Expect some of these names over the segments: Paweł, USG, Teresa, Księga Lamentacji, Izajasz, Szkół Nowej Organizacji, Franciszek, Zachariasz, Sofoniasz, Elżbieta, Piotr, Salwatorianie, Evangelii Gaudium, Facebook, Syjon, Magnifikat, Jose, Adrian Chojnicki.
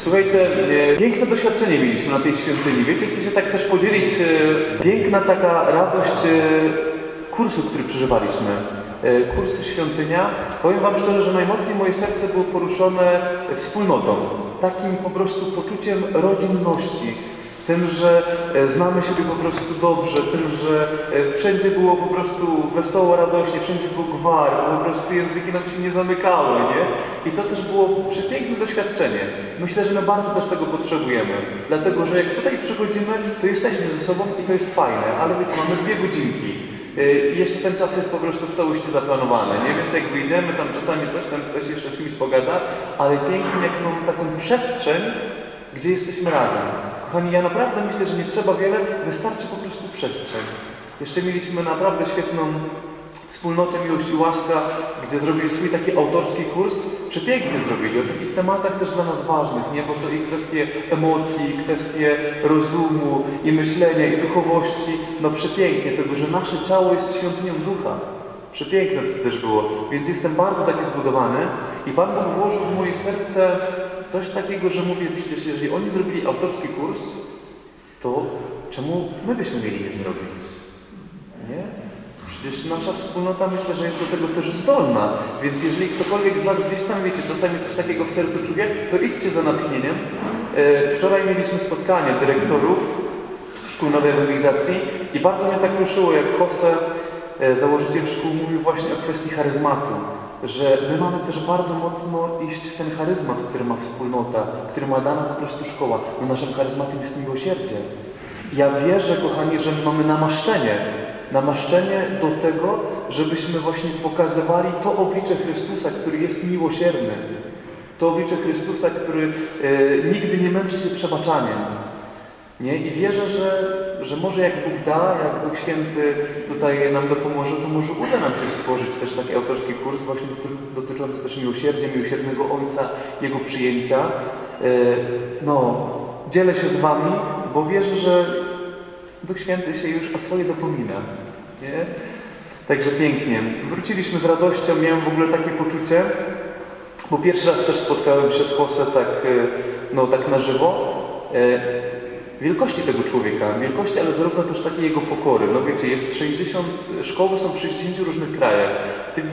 Słuchajcie, piękne doświadczenie mieliśmy na tej świątyni. Wiecie, chcę się tak też podzielić. Piękna taka radość kursu, który przeżywaliśmy. Kurs Świątynia. Powiem wam szczerze, że najmocniej moje serce było poruszone wspólnotą. Takim po prostu poczuciem rodzinności. Tym, że znamy siebie po prostu dobrze, tym, że wszędzie było po prostu wesoło, radośnie, wszędzie był gwar, po prostu języki nam się nie zamykały, nie? I to też było przepiękne doświadczenie. Myślę, że my bardzo też tego potrzebujemy, dlatego, że jak tutaj przychodzimy, to jesteśmy ze sobą i to jest fajne, ale wiecie, mamy 2 godzinki. I jeszcze ten czas jest po prostu w całości zaplanowany, nie? Więc jak wyjdziemy, tam czasami coś, tam ktoś jeszcze z kimś pogada, ale pięknie, jak mamy taką przestrzeń, gdzie jesteśmy razem. Kochani, ja naprawdę myślę, że nie trzeba wiele, wystarczy po prostu przestrzeń. Jeszcze mieliśmy naprawdę świetną wspólnotę Miłość i Łaska, gdzie zrobili swój taki autorski kurs. Przepięknie zrobili, o takich tematach też dla nas ważnych, nie? Bo to i kwestie emocji, i kwestie rozumu, i myślenia, i duchowości. No przepięknie, tego, że nasze ciało jest świątynią ducha. Przepiękne to też było. Więc jestem bardzo taki zbudowany i Pan Bóg włożył w moje serce coś takiego, że mówię, przecież jeżeli oni zrobili autorski kurs, to czemu my byśmy mieli nie zrobić? Nie? Przecież nasza wspólnota, myślę, że jest do tego też zdolna. Więc jeżeli ktokolwiek z was gdzieś tam, wiecie, czasami coś takiego w sercu czuje, to idźcie za natchnieniem. Wczoraj mieliśmy spotkanie dyrektorów Szkół Nowej Organizacji i bardzo mnie tak ruszyło, jak Jose, założyciel szkół, mówił właśnie o kwestii charyzmatu. Że my mamy też bardzo mocno iść w ten charyzmat, który ma wspólnota, który ma dana po prostu szkoła. No naszym charyzmatem jest miłosierdzie. Ja wierzę, kochani, że my mamy namaszczenie. Namaszczenie do tego, żebyśmy właśnie pokazywali to oblicze Chrystusa, który jest miłosierny. To oblicze Chrystusa, który nigdy nie męczy się przebaczaniem. Nie? I wierzę, że może jak Bóg da, jak Duch Święty tutaj nam dopomoże, to może uda nam się stworzyć też taki autorski kurs właśnie dotyczący też miłosierdzia, miłosiernego Ojca, Jego przyjęcia. No, dzielę się z wami, bo wierzę, że Duch Święty się już o swoje dopomina. Nie? Także pięknie. Wróciliśmy z radością, miałem w ogóle takie poczucie, bo pierwszy raz też spotkałem się z Jose tak, no, tak na żywo. Wielkości tego człowieka, wielkości, ale zarówno też takiej jego pokory. No wiecie, jest 60, szkoły są w 60 różnych krajach.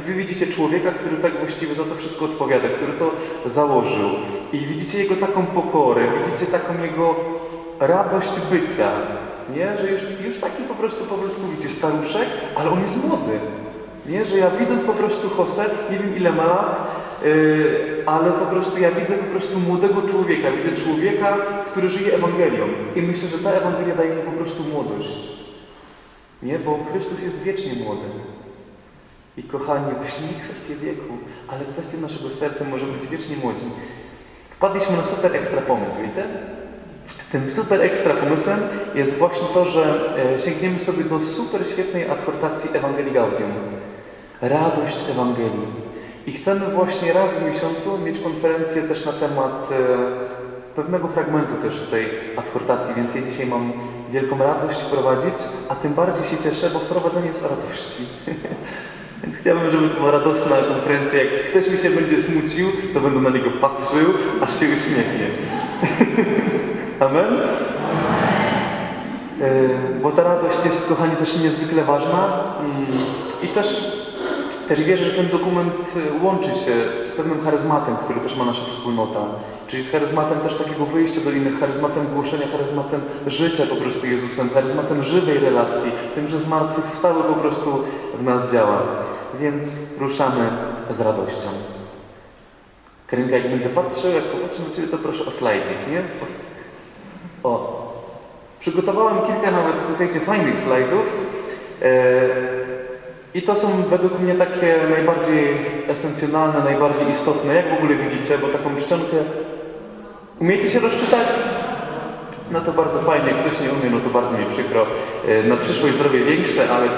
Wy widzicie człowieka, który tak właściwie za to wszystko odpowiada, który to założył. I widzicie jego taką pokorę, widzicie taką jego radość bycia. Nie? Że już taki po prostu powolutku widzicie staruszek, ale on jest młody. Nie? Że ja widząc po prostu Jose, nie wiem ile ma lat, ale po prostu ja widzę po prostu młodego człowieka, widzę człowieka, który żyje Ewangelią. I myślę, że ta Ewangelia daje mu po prostu młodość. Nie? Bo Chrystus jest wiecznie młody. I kochani, właśnie nie kwestie wieku, ale kwestia naszego serca może być wiecznie młodzi. Wpadliśmy na super ekstra pomysł, wiecie? Tym super ekstra pomysłem jest właśnie to, że sięgniemy sobie do super świetnej adhortacji Ewangelii Gaudium. Radość Ewangelii. I chcemy właśnie raz w miesiącu mieć konferencję też na temat pewnego fragmentu też z tej adhortacji, więc ja dzisiaj mam wielką radość wprowadzić, a tym bardziej się cieszę, bo wprowadzenie jest o radości. Więc chciałbym, żeby to była radosna konferencja. Jak ktoś mi się będzie smucił, to będę na niego patrzył, aż się uśmiechnie. Amen? Amen. Bo ta radość jest, kochani, też niezwykle ważna i też wierzę, że ten dokument łączy się z pewnym charyzmatem, który też ma nasza wspólnota. Czyli z charyzmatem też takiego wyjścia do innych, charyzmatem głoszenia, charyzmatem życia po prostu Jezusem, charyzmatem żywej relacji, tym, że zmartwychwstały po prostu w nas działa. Więc ruszamy z radością. Karinka, jak będę patrzył, jak popatrzę na ciebie, to proszę o slajdzik, nie? O! Przygotowałem kilka nawet, słuchajcie, fajnych slajdów. I to są według mnie takie najbardziej esencjonalne, najbardziej istotne. Jak w ogóle widzicie, bo taką czcionkę umiecie się rozczytać? No to bardzo fajnie, jak ktoś nie umie, no to bardzo mi przykro. Na przyszłość zrobię większe, ale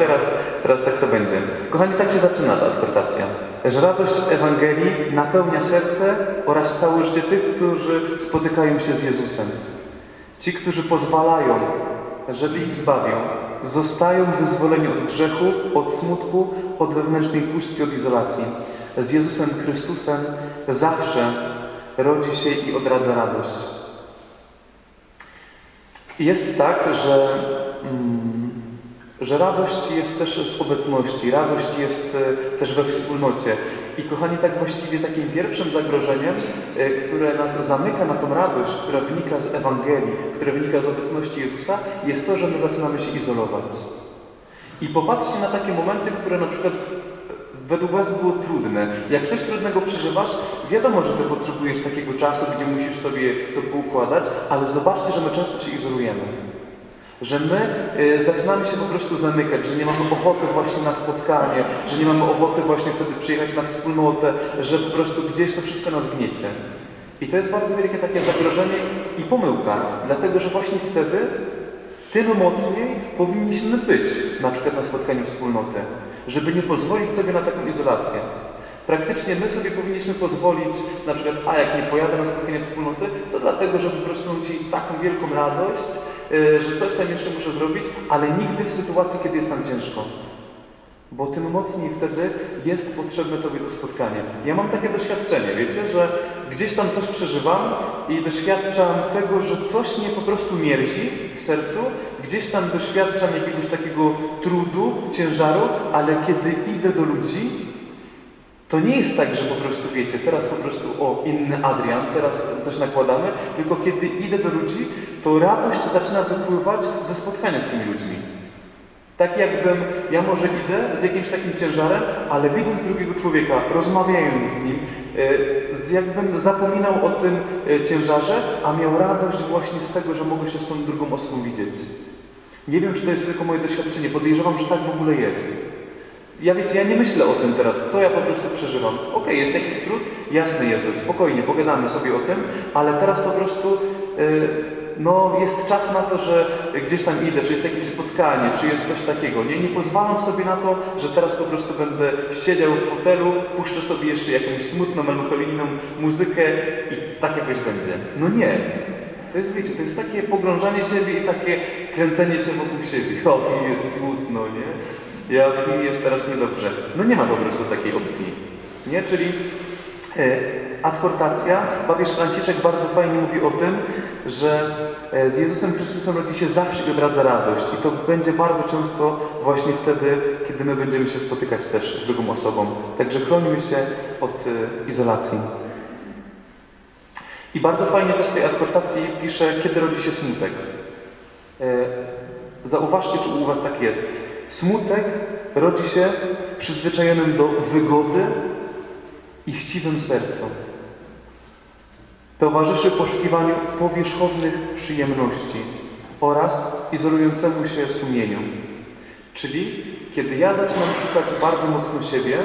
teraz tak to będzie. Kochani, tak się zaczyna ta adhortacja. Że radość Ewangelii napełnia serce oraz całe życie tych, którzy spotykają się z Jezusem. Ci, którzy pozwalają, żeby ich zbawią, zostają wyzwoleni od grzechu, od smutku, od wewnętrznej pustki, od izolacji. Z Jezusem Chrystusem zawsze rodzi się i odradza radość. Jest tak, że radość jest też z obecności, radość jest też we wspólnocie. I kochani, tak właściwie takim pierwszym zagrożeniem, które nas zamyka na tą radość, która wynika z Ewangelii, która wynika z obecności Jezusa, jest to, że my zaczynamy się izolować. I popatrzcie na takie momenty, które na przykład według was było trudne. Jak coś trudnego przeżywasz, wiadomo, że ty potrzebujesz takiego czasu, gdzie musisz sobie to poukładać, ale zobaczcie, że my często się izolujemy. Że my zaczynamy się po prostu zamykać, że nie mamy ochoty właśnie na spotkanie, że nie mamy ochoty właśnie wtedy przyjechać na wspólnotę, że po prostu gdzieś to wszystko nas gniecie. I to jest bardzo wielkie takie zagrożenie i pomyłka, dlatego że właśnie wtedy tym mocniej powinniśmy być na przykład na spotkaniu wspólnoty, żeby nie pozwolić sobie na taką izolację. Praktycznie my sobie powinniśmy pozwolić, na przykład, a jak nie pojadę na spotkanie wspólnoty, to dlatego, że po prostu mam dzisiaj taką wielką radość, że coś tam jeszcze muszę zrobić, ale nigdy w sytuacji, kiedy jest nam ciężko. Bo tym mocniej wtedy jest potrzebne Tobie to spotkanie. Ja mam takie doświadczenie, wiecie, że gdzieś tam coś przeżywam i doświadczam tego, że coś mnie po prostu mierzi w sercu, gdzieś tam doświadczam jakiegoś takiego trudu, ciężaru, ale kiedy idę do ludzi, to nie jest tak, że po prostu, wiecie, teraz po prostu o inny Adrian, teraz coś nakładamy, tylko kiedy idę do ludzi, to radość zaczyna wypływać ze spotkania z tymi ludźmi. Tak jakbym, ja może idę z jakimś takim ciężarem, ale widząc drugiego człowieka, rozmawiając z nim, jakbym zapominał o tym ciężarze, a miał radość właśnie z tego, że mogę się z tą drugą osobą widzieć. Nie wiem, czy to jest tylko moje doświadczenie, podejrzewam, że tak w ogóle jest. Ja wiecie, ja nie myślę o tym teraz, co ja po prostu przeżywam. Okej, jest jakiś trud? Jasny Jezus, spokojnie, pogadamy sobie o tym, ale teraz po prostu no, jest czas na to, że gdzieś tam idę, czy jest jakieś spotkanie, czy jest coś takiego. Nie pozwalam sobie na to, że teraz po prostu będę siedział w fotelu, puszczę sobie jeszcze jakąś smutną, melancholijną muzykę i tak jakoś będzie. No nie. To jest, wiecie, to jest takie pogrążanie siebie i takie kręcenie się wokół siebie. O, mi jest smutno, nie? Jak mi jest teraz niedobrze. No nie ma po prostu takiej opcji. Nie? Czyli adhortacja. Papież Franciszek bardzo fajnie mówi o tym, że z Jezusem Chrystusem rodzi się zawsze i odradza radość. I to będzie bardzo często właśnie wtedy, kiedy my będziemy się spotykać też z drugą osobą. Także chronimy się od izolacji. I bardzo fajnie też w tej adhortacji pisze, kiedy rodzi się smutek. Zauważcie, czy u was tak jest. Smutek rodzi się w przyzwyczajonym do wygody i chciwym sercu. Towarzyszy poszukiwaniu powierzchownych przyjemności oraz izolującemu się sumieniu. Czyli, kiedy ja zaczynam szukać bardzo mocno siebie,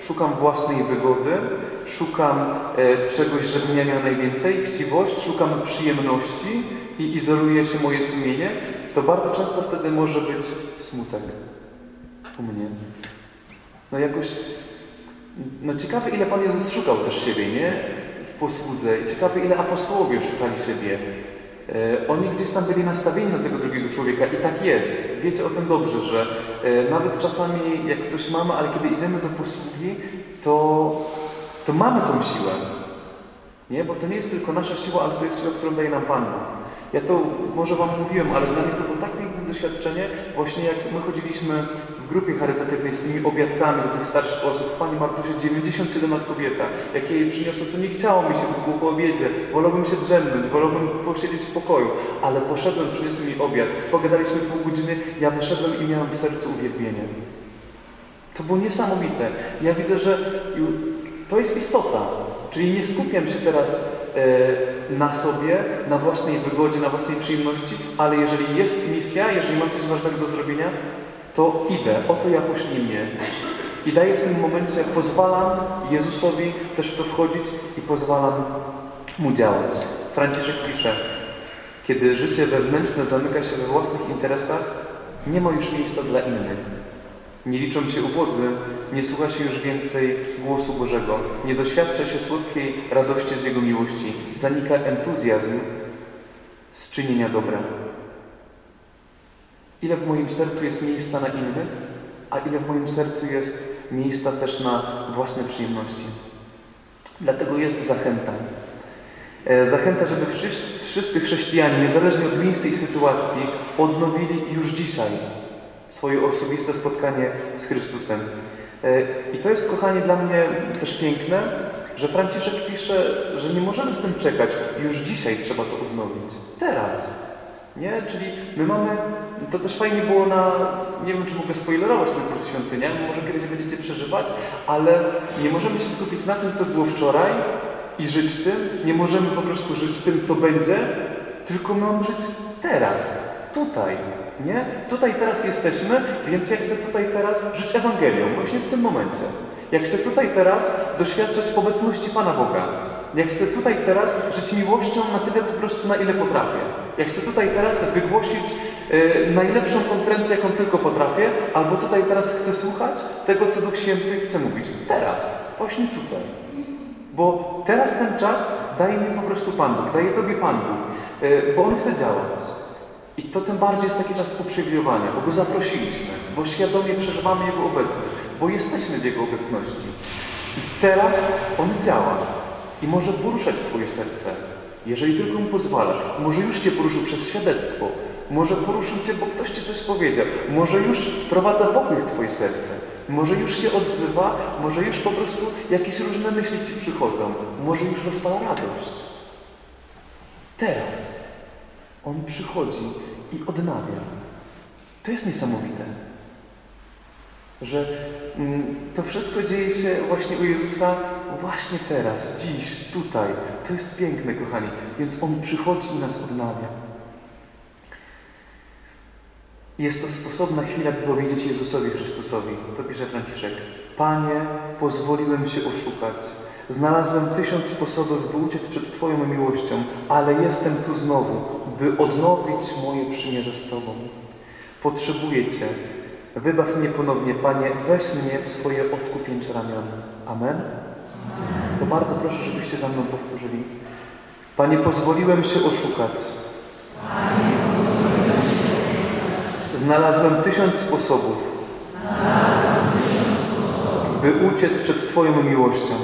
szukam własnej wygody, szukam czegoś, żebym ja miał najwięcej, chciwość, szukam przyjemności i izoluje się moje sumienie, to bardzo często wtedy może być smutek u mnie. No jakoś... No ciekawe, ile Pan Jezus szukał też siebie, nie? W posłudze. I ciekawe, ile apostołowie szukali siebie. Oni gdzieś tam byli nastawieni na tego drugiego człowieka i tak jest. Wiecie o tym dobrze, że nawet czasami jak coś mamy, ale kiedy idziemy do posługi, to mamy tą siłę. Nie? Bo to nie jest tylko nasza siła, ale to jest siła, którą daje nam Pan. Ja to może wam mówiłem, ale dla mnie to było tak piękne doświadczenie, właśnie jak my chodziliśmy w grupie charytatywnej z tymi obiadkami do tych starszych osób. Pani Martusie, 97 lat kobieta, jak jej przyniosłem, to nie chciało mi się po obiedzie, wolałbym się drzemnąć, wolałbym posiedzieć w pokoju, ale poszedłem, przyniosłem mi obiad, pogadaliśmy pół godziny, ja wyszedłem i miałem w sercu uwielbienie. To było niesamowite. Ja widzę, że to jest istota, czyli nie skupiam się teraz na sobie, na własnej wygodzie, na własnej przyjemności, ale jeżeli jest misja, jeżeli mam coś ważnego do zrobienia, to idę, o to ja poślij mnie. I daję w tym momencie, pozwalam Jezusowi też w to wchodzić i pozwalam Mu działać. Franciszek pisze, kiedy życie wewnętrzne zamyka się we własnych interesach, nie ma już miejsca dla innych. Nie liczą się ubodzy, nie słucha się już więcej głosu Bożego, nie doświadcza się słodkiej radości z Jego miłości, zanika entuzjazm z czynienia dobra. Ile w moim sercu jest miejsca na innych, a ile w moim sercu jest miejsca też na własne przyjemności. Dlatego jest zachęta. Zachęca, żeby wszyscy chrześcijanie, niezależnie od miejsca i sytuacji, odnowili już dzisiaj swoje osobiste spotkanie z Chrystusem. I to jest, kochani, dla mnie też piękne, że Franciszek pisze, że nie możemy z tym czekać. Już dzisiaj trzeba to odnowić. Teraz. Nie? Czyli my mamy... To też fajnie było na... Nie wiem, czy mogę spoilerować ten kurs świątynia, może kiedyś będziecie przeżywać, ale nie możemy się skupić na tym, co było wczoraj i żyć tym. Nie możemy po prostu żyć tym, co będzie, tylko mamy żyć teraz. Tutaj. Nie? Tutaj teraz jesteśmy, więc ja chcę tutaj teraz żyć Ewangelią, właśnie w tym momencie. Ja chcę tutaj teraz doświadczać obecności Pana Boga. Ja chcę tutaj teraz żyć miłością na tyle po prostu, na ile potrafię. Ja chcę tutaj teraz wygłosić najlepszą konferencję, jaką tylko potrafię, albo tutaj teraz chcę słuchać tego, co Duch Święty chce mówić. Teraz, właśnie tutaj. Bo teraz ten czas daje mi po prostu Pan Bóg, daje Tobie Pan Bóg, bo On chce działać. I to tym bardziej jest taki czas uprzywilejowania, bo Go zaprosiliśmy, bo świadomie przeżywamy Jego obecność, bo jesteśmy w Jego obecności. I teraz On działa i może poruszać Twoje serce, jeżeli tylko Mu pozwala. Może już Cię poruszył przez świadectwo, może poruszył Cię, bo ktoś Ci coś powiedział, może już wprowadza pokój w Twoje serce, może już się odzywa, może już po prostu jakieś różne myśli Ci przychodzą, może już rozpala radość. Teraz On przychodzi i odnawia. To jest niesamowite, że to wszystko dzieje się właśnie u Jezusa właśnie teraz, dziś, tutaj. To jest piękne, kochani. Więc On przychodzi i nas odnawia. Jest to sposobna chwila, by powiedzieć Jezusowi Chrystusowi. To pisze Franciszek. Panie, pozwoliłem się oszukać. Znalazłem 1000 sposobów, by uciec przed Twoją miłością, ale jestem tu znowu, by odnowić moje przymierze z Tobą. Potrzebuję Cię. Wybaw mnie ponownie, Panie, weź mnie w swoje odkupieńcze ramiona. Amen? To bardzo proszę, żebyście za mną powtórzyli. Panie, pozwoliłem się oszukać. Znalazłem 1000 sposobów, by uciec przed Twoją miłością,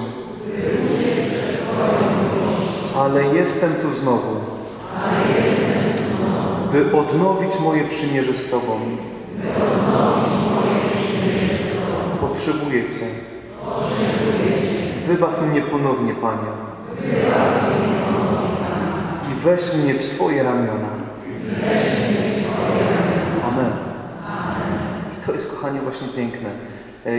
ale jestem tu znowu, by odnowić moje przymierze z Tobą. Potrzebuję Cię. Wybaw mnie ponownie, Panie. I weź mnie w swoje ramiona. Amen. I to jest, kochanie, właśnie piękne.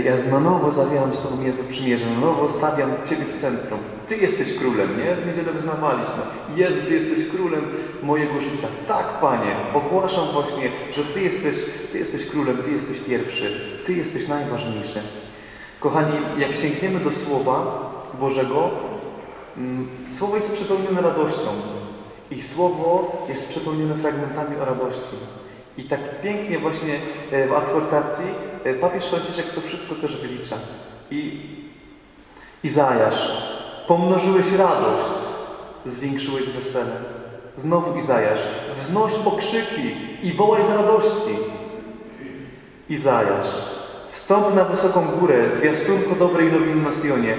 Ja na nowo zawieram z Tobą, Jezu, przymierze. Na nowo stawiam Ciebie w centrum. Ty jesteś królem, nie? W niedzielę wyznawaliśmy. Jezu, Ty jesteś królem mojego życia. Tak, Panie, ogłaszam właśnie, że Ty jesteś królem, Ty jesteś pierwszy. Ty jesteś najważniejszy. Kochani, jak sięgniemy do Słowa Bożego, Słowo jest przepełnione radością. I Słowo jest przepełnione fragmentami o radości. I tak pięknie właśnie w adhortacji papież Franciszek to wszystko też wylicza. I Izajasz. Pomnożyłeś radość, zwiększyłeś wesele. Znowu Izajasz. Wznoś okrzyki i wołaj z radości. Izajasz. Wstąp na wysoką górę, zwiastunko dobrej nowiny na Syjonie.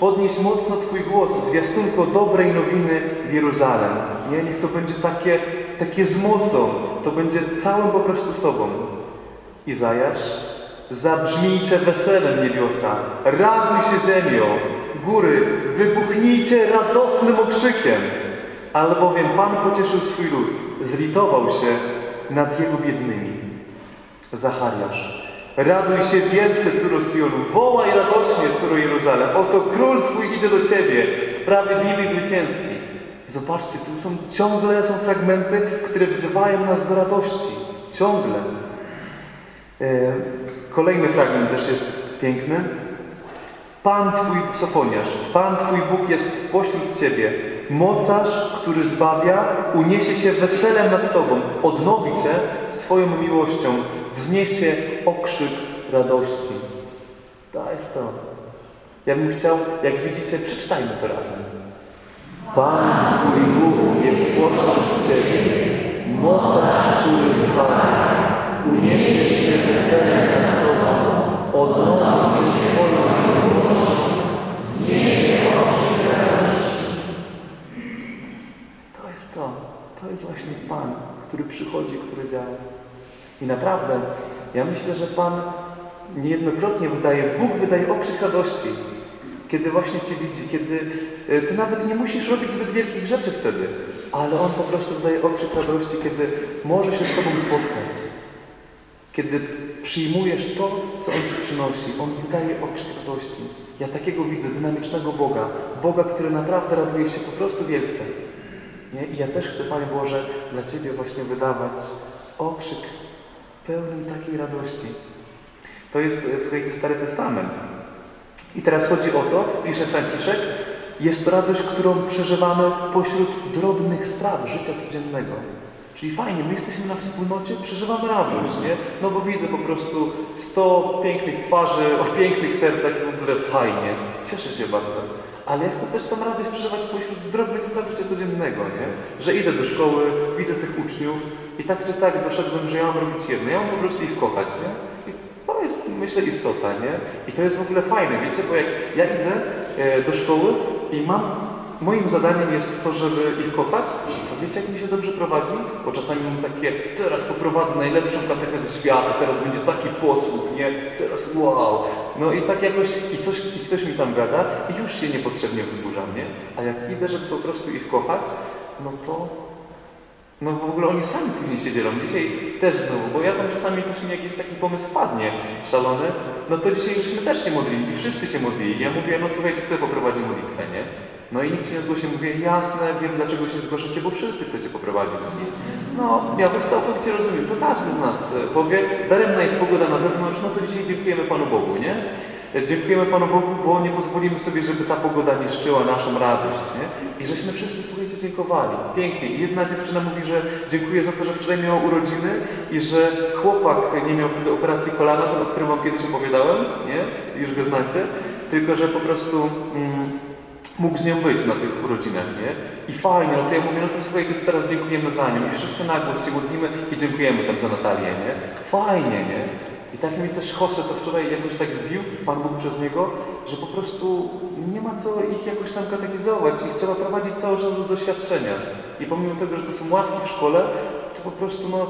Podnieś mocno Twój głos, zwiastunko dobrej nowiny w Jeruzalem. Nie? Niech to będzie takie z mocą. To będzie całym po prostu sobą. Izajasz. Zabrzmijcie weselem niebiosa, raduj się ziemią, góry, wybuchnijcie radosnym okrzykiem, albowiem Pan pocieszył swój lud, zlitował się nad jego biednymi. Zachariasz. Raduj się wielce, córo Syjonu, wołaj radośnie, córo Jeruzalem, oto król Twój idzie do Ciebie, sprawiedliwy i zwycięski. Zobaczcie, tu ciągle są fragmenty, które wzywają nas do radości. Ciągle. Kolejny fragment też jest piękny. Pan Twój, Sofoniasz, Pan Twój Bóg jest pośród Ciebie. Mocarz, który zbawia, uniesie się weselem nad Tobą. Odnowi Cię swoją miłością. Wzniesie okrzyk radości. To jest to. Ja bym chciał, jak widzicie, przeczytajmy to razem. Pan Twój Bóg jest pośród Ciebie. Mocarz, który zbawia, uniesie się weselem nad Tobą. Odnowi Cię swoją miłością. Zniesie okrzyk radości. jest to. To jest właśnie Pan, który przychodzi, który działa. I naprawdę, ja myślę, że Pan niejednokrotnie Bóg wydaje okrzyk radości, kiedy właśnie Cię widzi, kiedy Ty nawet nie musisz robić zbyt wielkich rzeczy wtedy, ale On po prostu wydaje okrzyk radości, kiedy może się z Tobą spotkać. Kiedy przyjmujesz to, co On Ci przynosi. On wydaje okrzyk radości. Ja takiego widzę, dynamicznego Boga. Boga, który naprawdę raduje się po prostu wielce. Nie? I ja też chcę, Panie Boże, dla Ciebie właśnie wydawać okrzyk pełnej takiej radości. To jest, słuchajcie, Stary Testament. I teraz chodzi o to, pisze Franciszek, jest to radość, którą przeżywamy pośród drobnych spraw życia codziennego. Czyli fajnie, my jesteśmy na wspólnocie, przeżywamy radość, nie? No bo widzę po prostu 100 pięknych twarzy, o pięknych sercach i w ogóle fajnie. Cieszę się bardzo. Ale ja chcę też tą radość przeżywać pośród drobnych spraw życia codziennego, nie? Że idę do szkoły, widzę tych uczniów i tak czy tak doszedłem, że ja mam robić jedno. Ja mam po prostu ich kochać, nie? I to jest, myślę, istota, nie? I to jest w ogóle fajne, wiecie? Bo jak ja idę do szkoły i moim zadaniem jest to, żeby ich kochać, to wiecie, jak mi się dobrze prowadzi? Bo czasami mam takie, teraz poprowadzę najlepszą katechezę świata, teraz będzie taki posług, nie? Teraz wow! No i tak jakoś, i ktoś mi tam gada i już się niepotrzebnie wzburzam, nie? A jak idę, żeby po prostu ich kochać, no to... No w ogóle oni sami później się dzielą. Dzisiaj też znowu, bo ja tam czasami coś mi jakiś taki pomysł wpadnie szalony, no to dzisiaj żeśmy też się modlili i wszyscy się modlili. Ja mówię, no słuchajcie, kto poprowadzi modlitwę, nie? No i nikt się nie zgłosi. Mówię, jasne, wiem dlaczego się nie zgłaszacie, bo wszyscy chcecie poprowadzić. No, ja też całkowicie rozumiem, to każdy z nas powie, daremna jest pogoda na zewnątrz, no to dzisiaj dziękujemy Panu Bogu, nie? Dziękujemy Panu Bogu, bo nie pozwolimy sobie, żeby ta pogoda niszczyła naszą radość, nie? I żeśmy wszyscy, słuchajcie, dziękowali. Pięknie. I jedna dziewczyna mówi, że dziękuję za to, że wczoraj miała urodziny i że chłopak nie miał wtedy operacji kolana, to o którym wam kiedyś opowiadałem, nie? Już go znacie. Tylko, że po prostu... mógł z nią być na tych urodzinach, nie? I fajnie, no to ja mówię, no to słuchajcie, to teraz dziękujemy za nią. I wszyscy na głos się modlimy i dziękujemy tam za Natalię, nie? Fajnie, nie? I tak mi też Jose to wczoraj jakoś tak wbił, Pan Bóg przez niego, że po prostu nie ma co ich jakoś tam katechizować i trzeba prowadzić cały czas do doświadczenia. I pomimo tego, że to są ławki w szkole, to po prostu no...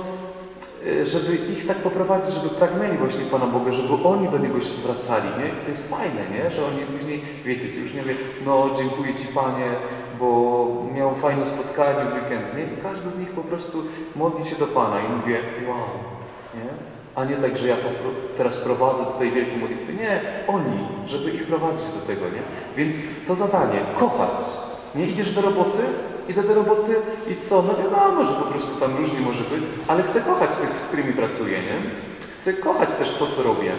żeby ich tak poprowadzić, żeby pragnęli właśnie Pana Boga, żeby oni do Niego się zwracali, nie? I to jest fajne, nie? Że oni później, wiecie, ci uczniowie, no dziękuję Ci Panie, bo miał fajne spotkanie w weekend, nie? I każdy z nich po prostu modli się do Pana i mówię, wow, nie? A nie tak, że ja teraz prowadzę tutaj wielkie modlitwy. Nie, oni, żeby ich prowadzić do tego, nie? Więc to zadanie, kochać. Nie idziesz do roboty? Idę do roboty i co? No wiadomo, że po prostu tam różnie może być, ale chcę kochać tych, z którymi pracuję, nie? Chcę kochać też to, co robię.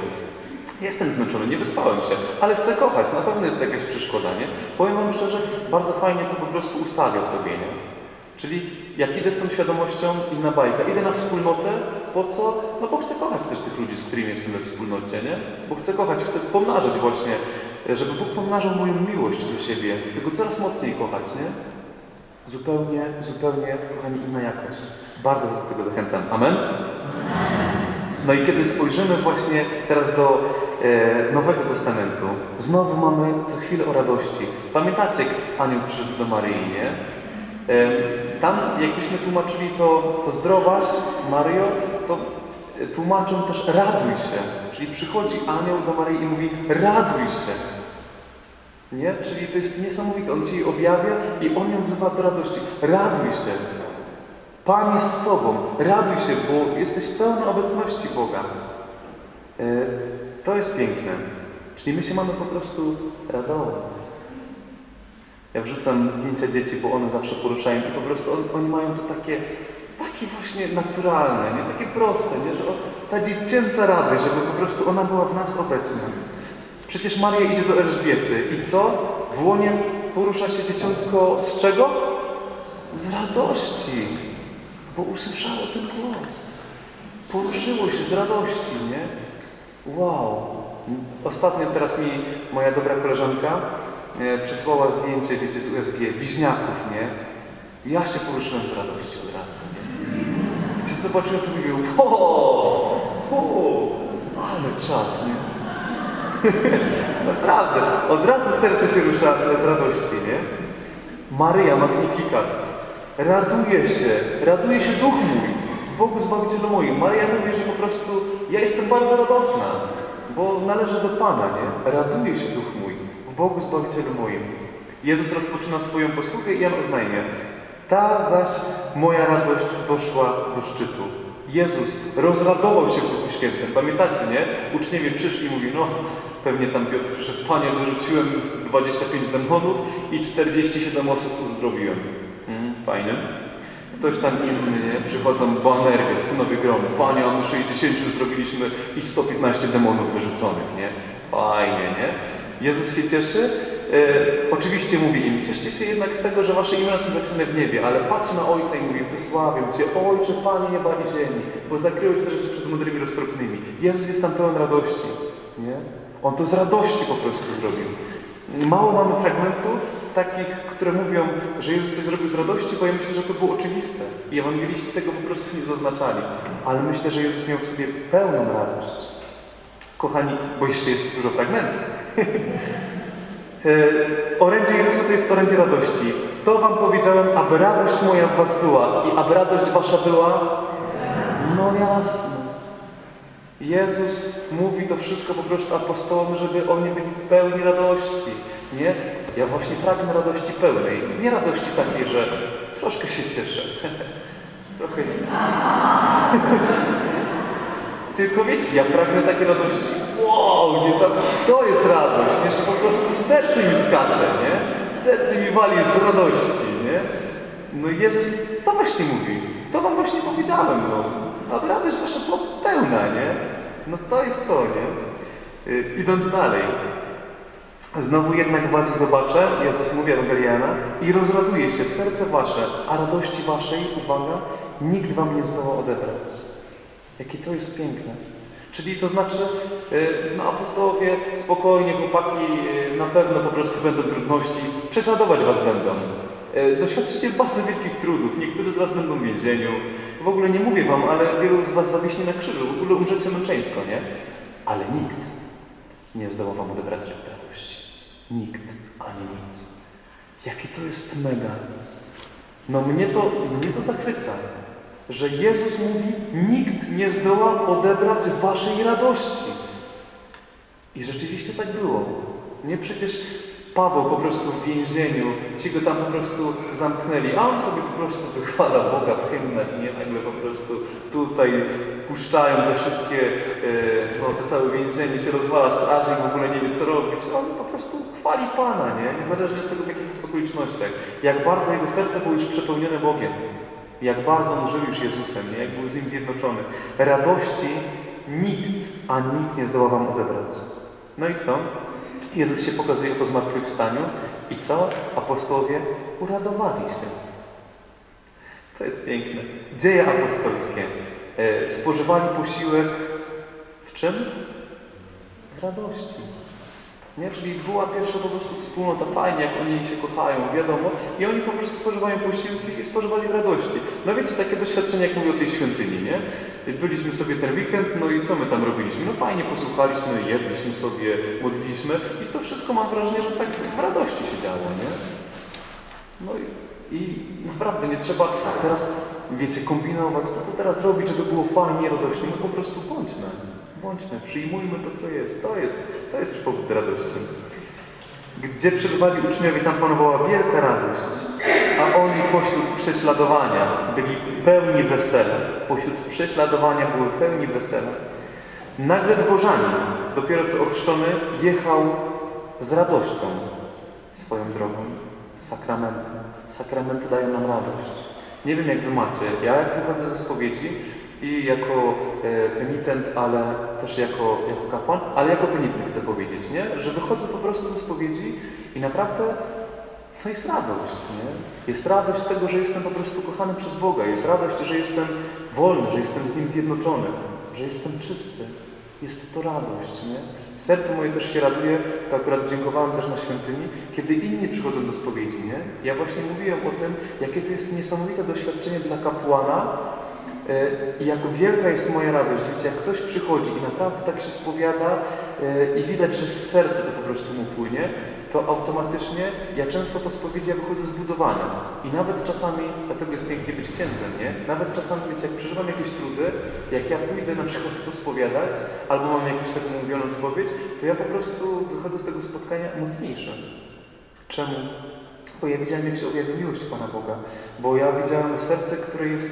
Jestem zmęczony, nie wyspałem się, ale chcę kochać. Na pewno jest to jakaś przeszkoda, nie? Powiem wam szczerze, bardzo fajnie to po prostu ustawiam sobie, nie? Czyli jak idę z tą świadomością i na bajka, idę na wspólnotę, po co? No bo chcę kochać też tych ludzi, z którymi jestem we wspólnocie, nie? Bo chcę kochać, chcę pomnażać właśnie, żeby Bóg pomnażał moją miłość do siebie. Chcę Go coraz mocniej kochać, nie? Zupełnie, zupełnie, kochani, inna jakość. Bardzo Was do tego zachęcam. Amen? No i kiedy spojrzymy właśnie teraz do Nowego Testamentu, znowu mamy co chwilę o radości. Pamiętacie, jak Anioł przyszedł do Maryi, nie? Tam, jakbyśmy tłumaczyli to zdrowaś, Mario, to tłumaczą też raduj się. Czyli przychodzi Anioł do Maryi i mówi raduj się. Nie? Czyli to jest niesamowite. On się jej objawia i On ją wzywa do radości. Raduj się. Pan jest z Tobą. Raduj się, bo jesteś pełna obecności Boga. To jest piękne. Czyli my się mamy po prostu radować. Ja wrzucam zdjęcia dzieci, bo one zawsze poruszają i po prostu oni mają to takie właśnie naturalne, nie? Takie proste, nie? Że ta dziecięca radość, żeby po prostu ona była w nas obecna. Przecież Maria idzie do Elżbiety i co? W łonie porusza się dzieciątko z czego? Z radości, bo usłyszało ten głos. Poruszyło się z radości, nie? Wow! Ostatnio teraz mi moja dobra koleżanka przysłała zdjęcie, wiecie, z USG, bliźniaków, nie? Ja się poruszyłem z radości od razu. Gdzie zobaczyłem, to mówię, ale czad, nie? Naprawdę, od razu serce się rusza z radości, nie? Maryja Magnifikat. raduje się duch mój w Bogu Zbawicielu moim. Maria mówi, że po prostu ja jestem bardzo radosna, bo należy do Pana, nie? Raduje się duch mój w Bogu Zbawicielu moim. Jezus rozpoczyna swoją posługę i Jan oznajmia: ta zaś moja radość doszła do szczytu. Jezus rozradował się w Duchu Świętym. Pamiętacie, nie? Uczniowie przyszli i mówili: no, pewnie tam Piotr przyszedł. Panie, wyrzuciłem 25 demonów i 47 osób uzdrowiłem. Fajnie. Ktoś tam inny, nie? Przychodzą banerwie, synowie gromu. Panie, a my 60 uzdrowiliśmy i 115 demonów wyrzuconych, nie? Fajnie, nie? Jezus się cieszy. Oczywiście mówi im: cieszcie się jednak z tego, że wasze imiona są zapisane w niebie, ale patrz na Ojca i mówi: wysławię Cię, Ojcze, Panie nieba i ziemi, bo zakryłeś te rzeczy przed mądrymi roztropnymi. Jezus jest tam pełen radości, nie? On to z radości po prostu zrobił. Mało mamy fragmentów takich, które mówią, że Jezus coś zrobił z radości, bo ja myślę, że to było oczywiste i ewangeliści tego po prostu nie zaznaczali. Ale myślę, że Jezus miał w sobie pełną radość. Kochani, bo jeszcze jest dużo fragmentów. Orędzie Jezusa to jest orędzie radości. To wam powiedziałem, aby radość moja w was była. I aby radość wasza była? No jasne. Jezus mówi to wszystko po prostu apostołom, żeby oni byli pełni radości. Nie? Ja właśnie pragnę radości pełnej. Nie radości takiej, że troszkę się cieszę. Trochę nie. Tylko wiecie, ja pragnę takiej radości. Wow, nie, to jest radość, nie? Że po prostu serce mi skacze, nie? Serce mi wali z radości, nie? No Jezus to właśnie mówi. To wam właśnie powiedziałem, no. A radość wasza była pełna, nie? No to jest to, nie? Idąc dalej. Znowu jednak was zobaczę, Jezus mówi Ewangelii Jana, i rozraduje się serce wasze, a radości waszej, uwaga, nikt wam nie zdoła odebrać. Jakie to jest piękne. Czyli to znaczy, no apostołowie, spokojnie, chłopaki, na pewno po prostu będą trudności, prześladować was będą. Doświadczycie bardzo wielkich trudów, niektórzy z was będą w więzieniu. W ogóle nie mówię wam, ale wielu z was zawiśnie na krzyżu, w ogóle umrzecie męczeńsko, nie? Ale nikt nie zdoła wam odebrać radości. Nikt, ani nic. Jakie to jest mega. No mnie to zachwyca. Że Jezus mówi: nikt nie zdoła odebrać waszej radości. I rzeczywiście tak było. Nie, przecież Paweł po prostu w więzieniu, ci go tam po prostu zamknęli, a on sobie po prostu wychwala Boga w hymnach, nie? Nagle po prostu tutaj puszczają te wszystkie, no to całe więzienie się rozwala, strażnik w ogóle nie wie co robić. On po prostu chwali Pana, nie? Niezależnie od tego, w jakich okolicznościach. Jak bardzo jego serce było już przepełnione Bogiem. Jak bardzo mu żył już Jezusem, nie? Jak był z Nim zjednoczony. Radości nikt, ani nic nie zdoła wam odebrać. No i co? Jezus się pokazuje po zmartwychwstaniu. I co? Apostołowie uradowali się. To jest piękne. Dzieje apostolskie. Spożywali posiłek w czym? W radości. Nie? Czyli była pierwsza po prostu wspólnota, fajnie, jak oni się kochają, wiadomo, i oni po prostu spożywają posiłki i spożywali w radości. No wiecie, takie doświadczenie, jak mówię o tej świątyni, nie? Byliśmy sobie ten weekend, no i co my tam robiliśmy? No fajnie, posłuchaliśmy, jedliśmy sobie, modliliśmy i to wszystko, mam wrażenie, że tak w radości się działo, nie? No i naprawdę nie trzeba teraz, wiecie, kombinować, co to teraz robić, żeby było fajnie, radośnie. No po prostu bądźmy. Bądźmy, przyjmujmy to, co jest. To jest już powód radości. Gdzie przebywali uczniowie, tam panowała wielka radość, a oni pośród prześladowania byli pełni wesela. Pośród prześladowania były pełni wesela. Nagle dworzanin, dopiero co ochrzczony, jechał z radością swoją drogą. Sakramenty. Sakramenty dają nam radość. Nie wiem, jak wy macie. Ja, jak wychodzę ze spowiedzi, i jako penitent, ale też jako kapłan, ale jako penitent chcę powiedzieć, nie? Że wychodzę po prostu ze spowiedzi i naprawdę to jest radość, nie? Jest radość z tego, że jestem po prostu kochany przez Boga. Jest radość, że jestem wolny, że jestem z Nim zjednoczony, że jestem czysty. Jest to radość, nie? Serce moje też się raduje, to akurat dziękowałem też na świątyni, kiedy inni przychodzą do spowiedzi, nie? Ja właśnie mówiłem o tym, jakie to jest niesamowite doświadczenie dla kapłana, i jak wielka jest moja radość. Wiecie, jak ktoś przychodzi i naprawdę tak się spowiada i widać, że z serca to po prostu mu płynie, to automatycznie ja często po spowiedzi wychodzę zbudowana. I nawet czasami, dlatego jest pięknie być księdzem, nie? Nawet czasami, więc jak przeżywam jakieś trudy, jak ja pójdę na przykład pospowiadać, albo mam jakąś taką mówioną spowiedź, to ja po prostu wychodzę z tego spotkania mocniejszy. Czemu? Bo ja widziałem, jak się objawia miłość Pana Boga. Bo ja widziałem serce, które jest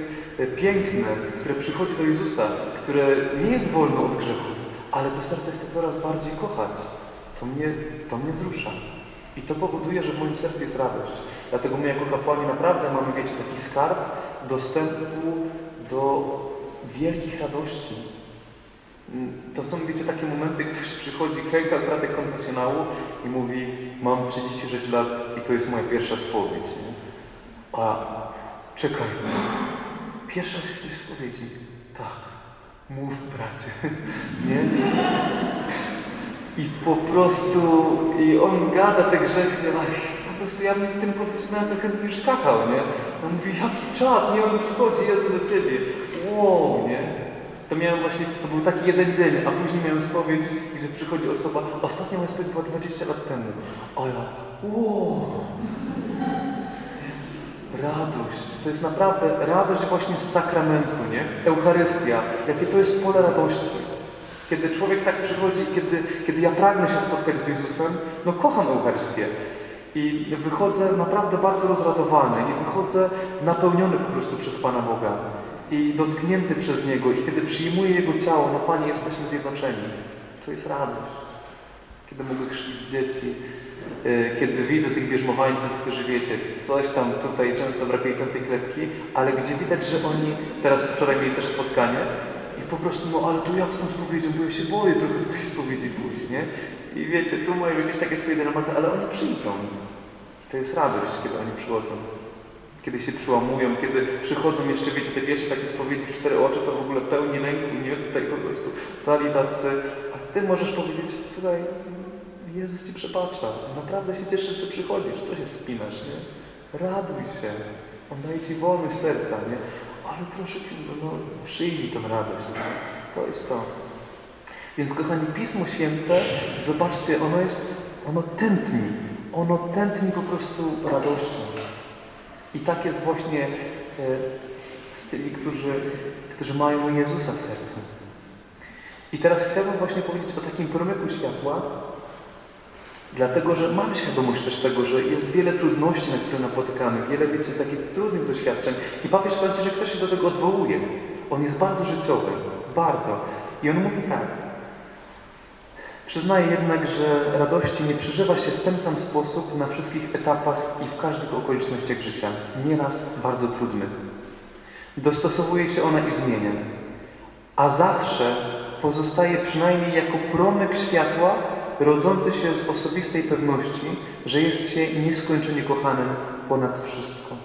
piękne, które przychodzi do Jezusa, które nie jest wolne od grzechów, ale to serce chce coraz bardziej kochać. To mnie wzrusza. I to powoduje, że w moim sercu jest radość. Dlatego my jako kapłani naprawdę mamy, wiecie, taki skarb dostępu do wielkich radości. To są, wiecie, takie momenty, ktoś przychodzi, klęka kratek konfesjonału i mówi: mam 36 lat i to jest moja pierwsza spowiedź. Nie? A czekaj, pierwszy raz jesteś w spowiedzi. Tak, mów, bracie. Nie? I po prostu, i on gada te grzechy, po prostu ja bym w tym konfesjonale to chętnie już skakał, nie? On mówi: jaki czad, nie? On wchodzi, Jezu, do Ciebie. Wow, nie? To miałem właśnie, to był taki jeden dzień, a później miałem spowiedź, gdzie przychodzi osoba, ostatnia moja spowiedź była 20 lat temu. Ola, wow! Radość, to jest naprawdę radość właśnie z sakramentu, nie? Eucharystia, jakie to jest pole radości. Kiedy człowiek tak przychodzi, kiedy ja pragnę się spotkać z Jezusem, no kocham Eucharystię. I wychodzę naprawdę bardzo rozradowany, i wychodzę napełniony po prostu przez Pana Boga. I dotknięty przez Niego. I kiedy przyjmuję Jego ciało, no Panie, jesteśmy zjednoczeni. To jest radość. Kiedy mogę chrzcić dzieci, kiedy widzę tych bierzmowańców, którzy, wiecie, coś tam tutaj często brakuje piątej klepki, ale gdzie widać, że oni, teraz wczoraj mieli też spotkanie, i po prostu, no ale tu jak z tą spowiedzią, bo ja się boję trochę do tej spowiedzi pójść, nie? I wiecie, tu mają jakieś takie swoje dylematy, ale oni przyjdą. To jest radość, kiedy oni przychodzą. Kiedy się przełamują, kiedy przychodzą jeszcze, wiecie, te pierwsze takie spowiedzi w cztery oczy, to w ogóle pełni lęku, nie? Tutaj po prostu sali tacy, a Ty możesz powiedzieć: słuchaj, Jezus Ci przebacza, naprawdę się cieszę, że Ty przychodzisz, co się spinasz, nie? Raduj się, On daje Ci wolność serca, nie? Ale proszę Cię, no przyjmij tę radość, nie? To jest to. Więc, kochani, Pismo Święte, zobaczcie, ono tętni po prostu radością. I tak jest właśnie z tymi, którzy mają Jezusa w sercu. I teraz chciałbym właśnie powiedzieć o takim promyku światła, dlatego że mam świadomość też tego, że jest wiele trudności, na które napotykamy, wiele, wiecie, takich trudnych doświadczeń. I papież Franciszek, ktoś się do tego odwołuje. On jest bardzo życiowy, bardzo. I on mówi tak: przyznaję jednak, że radości nie przeżywa się w ten sam sposób na wszystkich etapach i w każdych okolicznościach życia, nieraz bardzo trudnych. Dostosowuje się ona i zmienia, a zawsze pozostaje przynajmniej jako promyk światła rodzący się z osobistej pewności, że jest się nieskończenie kochanym ponad wszystko.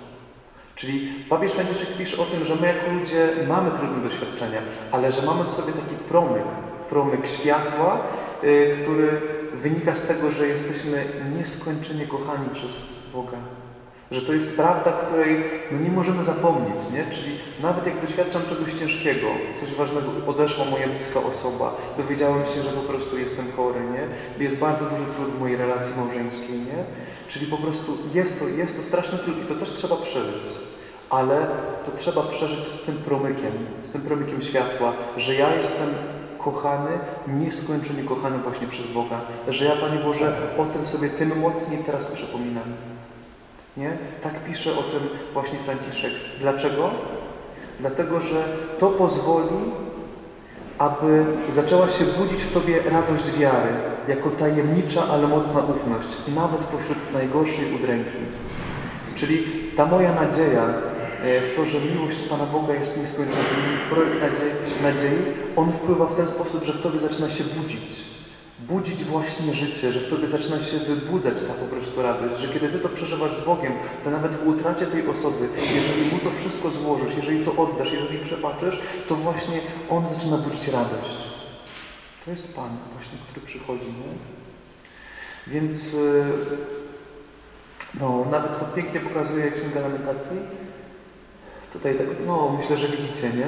Czyli papież Franciszek pisze o tym, że my jako ludzie mamy trudne doświadczenia, ale że mamy w sobie taki promyk światła, który wynika z tego, że jesteśmy nieskończenie kochani przez Boga. Że to jest prawda, której nie możemy zapomnieć, nie? Czyli nawet jak doświadczam czegoś ciężkiego, coś ważnego, odeszła moja bliska osoba, dowiedziałem się, że po prostu jestem chory, nie? Jest bardzo duży trud w mojej relacji małżeńskiej, nie? Czyli po prostu jest to straszny trud i to też trzeba przeżyć. Ale to trzeba przeżyć z tym promykiem światła, że ja jestem kochany, nieskończenie kochany właśnie przez Boga. Że ja, Panie Boże, o tym sobie tym mocniej teraz przypominam. Nie? Tak pisze o tym właśnie Franciszek. Dlaczego? Dlatego, że to pozwoli, aby zaczęła się budzić w Tobie radość wiary, jako tajemnicza, ale mocna ufność, nawet pośród najgorszej udręki. Czyli ta moja nadzieja w to, że miłość Pana Boga jest nieskończona, projekt nadziei, on wpływa w ten sposób, że w Tobie zaczyna się budzić właśnie życie, że w Tobie zaczyna się wybudzać ta po prostu radość, że kiedy Ty to przeżywasz z Bogiem, to nawet po utracie tej osoby, jeżeli Mu to wszystko złożysz, jeżeli to oddasz, jeżeli przebaczysz, to właśnie On zaczyna budzić radość. To jest Pan właśnie, który przychodzi, nie? Więc no, nawet to pięknie pokazuje Księga Lamentacji. Tutaj tak, no myślę, że widzicie, nie?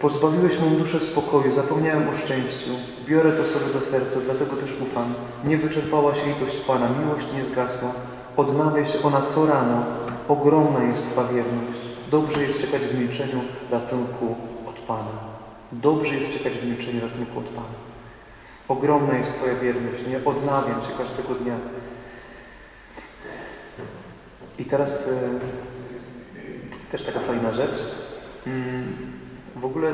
Pozbawiłeś mą duszę spokoju, zapomniałem o szczęściu. Biorę to sobie do serca, dlatego też ufam. Nie wyczerpała się litość Pana, miłość nie zgasła. Odnawia się ona co rano. Ogromna jest Twa wierność. Dobrze jest czekać w milczeniu ratunku od Pana. Dobrze jest czekać w milczeniu ratunku od Pana. Ogromna jest Twoja wierność. Nie odnawiam się każdego dnia. I teraz też taka fajna rzecz. W ogóle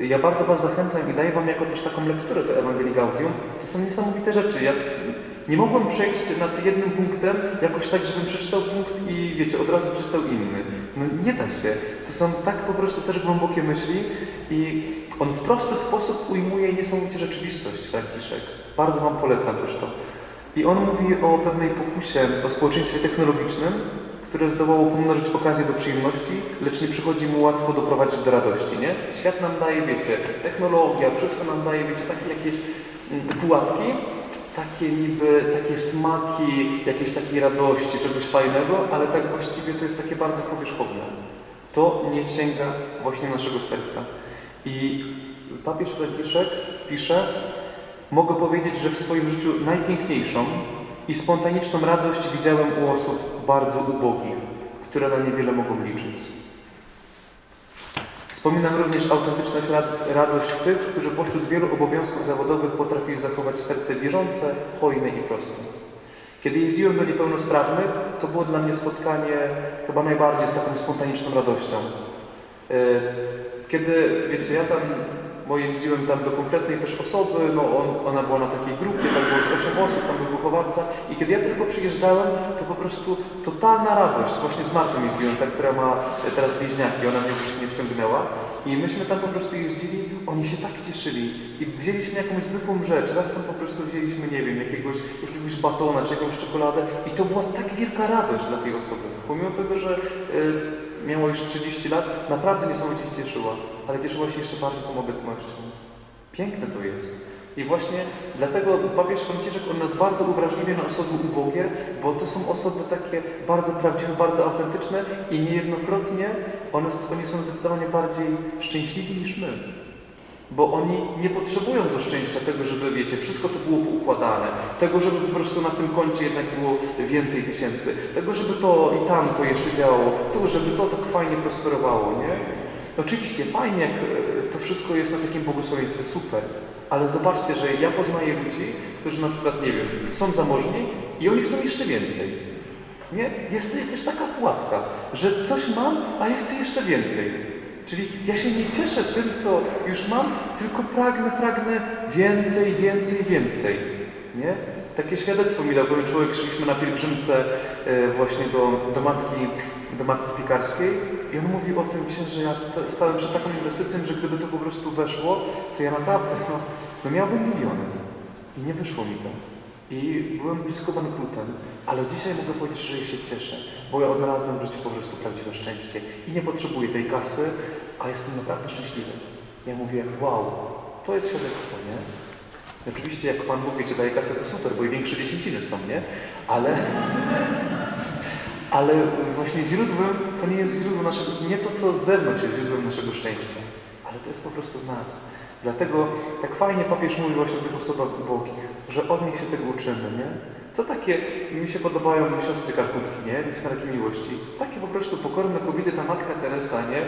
ja bardzo Was zachęcam i daję Wam jako też taką lekturę do Ewangelii Gaudium. To są niesamowite rzeczy. Ja nie mogłem przejść nad jednym punktem jakoś tak, żebym przeczytał punkt i wiecie, od razu przeczytał inny. No nie da się. To są tak po prostu też głębokie myśli i on w prosty sposób ujmuje niesamowicie rzeczywistość, Franciszek. Bardzo Wam polecam też to. I on mówi o pewnej pokusie, o społeczeństwie technologicznym, które zdołało pomnożyć okazję do przyjemności, lecz nie przychodzi mu łatwo doprowadzić do radości, nie? Świat nam daje, wiecie, technologia, wszystko nam daje, wiecie, takie jakieś pułapki, takie niby, takie smaki, jakieś takiej radości, czegoś fajnego, ale tak właściwie to jest takie bardzo powierzchowne. To nie sięga właśnie naszego serca. I papież Franciszek pisze, mogę powiedzieć, że w swoim życiu najpiękniejszą i spontaniczną radość widziałem u osób bardzo ubogich, które na niewiele mogą liczyć. Wspominam również autentyczną radość tych, którzy pośród wielu obowiązków zawodowych potrafili zachować serce wierzące, hojne i proste. Kiedy jeździłem do niepełnosprawnych, to było dla mnie spotkanie chyba najbardziej z taką spontaniczną radością. Kiedy, wiecie, ja tam... bo jeździłem tam do konkretnej też osoby, no ona była na takiej grupie, tam było z 8 osób, tam był wychowawca i kiedy ja tylko przyjeżdżałem, to po prostu totalna radość. Właśnie z Martą jeździłem, ta, która ma teraz bliźniaki, ona mnie wciągnęła i myśmy tam po prostu jeździli, oni się tak cieszyli i wzięliśmy jakąś zwykłą rzecz, raz tam po prostu wzięliśmy, nie wiem, jakiegoś batona czy jakąś czekoladę i to była tak wielka radość dla tej osoby, pomimo tego, że miała już 30 lat, naprawdę niesamowicie się cieszyła, ale cieszyła się jeszcze bardziej tą obecnością. Piękne to jest. I właśnie dlatego papież Franciszek on nas bardzo uwrażliwia na osoby ubogie, bo to są osoby takie bardzo prawdziwe, bardzo autentyczne i niejednokrotnie oni są zdecydowanie bardziej szczęśliwi niż my. Bo oni nie potrzebują do szczęścia tego, żeby, wiecie, wszystko to było poukładane. Tego, żeby po prostu na tym koncie jednak było więcej tysięcy. Tego, żeby to i tamto jeszcze działało. Tu, żeby to tak fajnie prosperowało, nie? Oczywiście fajnie, jak to wszystko jest na takim błogosławieństwie, super. Ale zobaczcie, że ja poznaję ludzi, którzy na przykład, nie wiem, są zamożni i oni chcą jeszcze więcej. Nie? Jest to jakaś taka pułapka, że coś mam, a ja chcę jeszcze więcej. Czyli ja się nie cieszę tym, co już mam, tylko pragnę więcej, więcej. Nie? Takie świadectwo mi dał pewien człowiek, szliśmy na pielgrzymce właśnie do matki piekarskiej i on mówił o tym, że ja stałem przed taką inwestycją, że gdyby to po prostu weszło, to ja naprawdę no miałbym miliony. I nie wyszło mi to. I byłem blisko bankrutem, ale dzisiaj mogę powiedzieć, że się cieszę, bo ja odnalazłem w życiu po prostu prawdziwe szczęście i nie potrzebuję tej kasy, a jestem naprawdę szczęśliwy. Ja mówię, wow, to jest świadectwo, nie? Oczywiście jak Pan mówi, że daje kasę, to super, bo i większe dziesięciny są, nie? Ale właśnie źródłem, to nie jest źródło naszego, nie to co z zewnątrz jest źródłem naszego szczęścia, ale to jest po prostu w nas. Dlatego tak fajnie papież mówi właśnie o tych osobach ubogich, że od nich się tego uczymy, nie? Co takie, mi się podobają siostry Kalkutki, nie? Misjonarki miłości. Takie po prostu pokorne kobiety, ta matka Teresa, nie?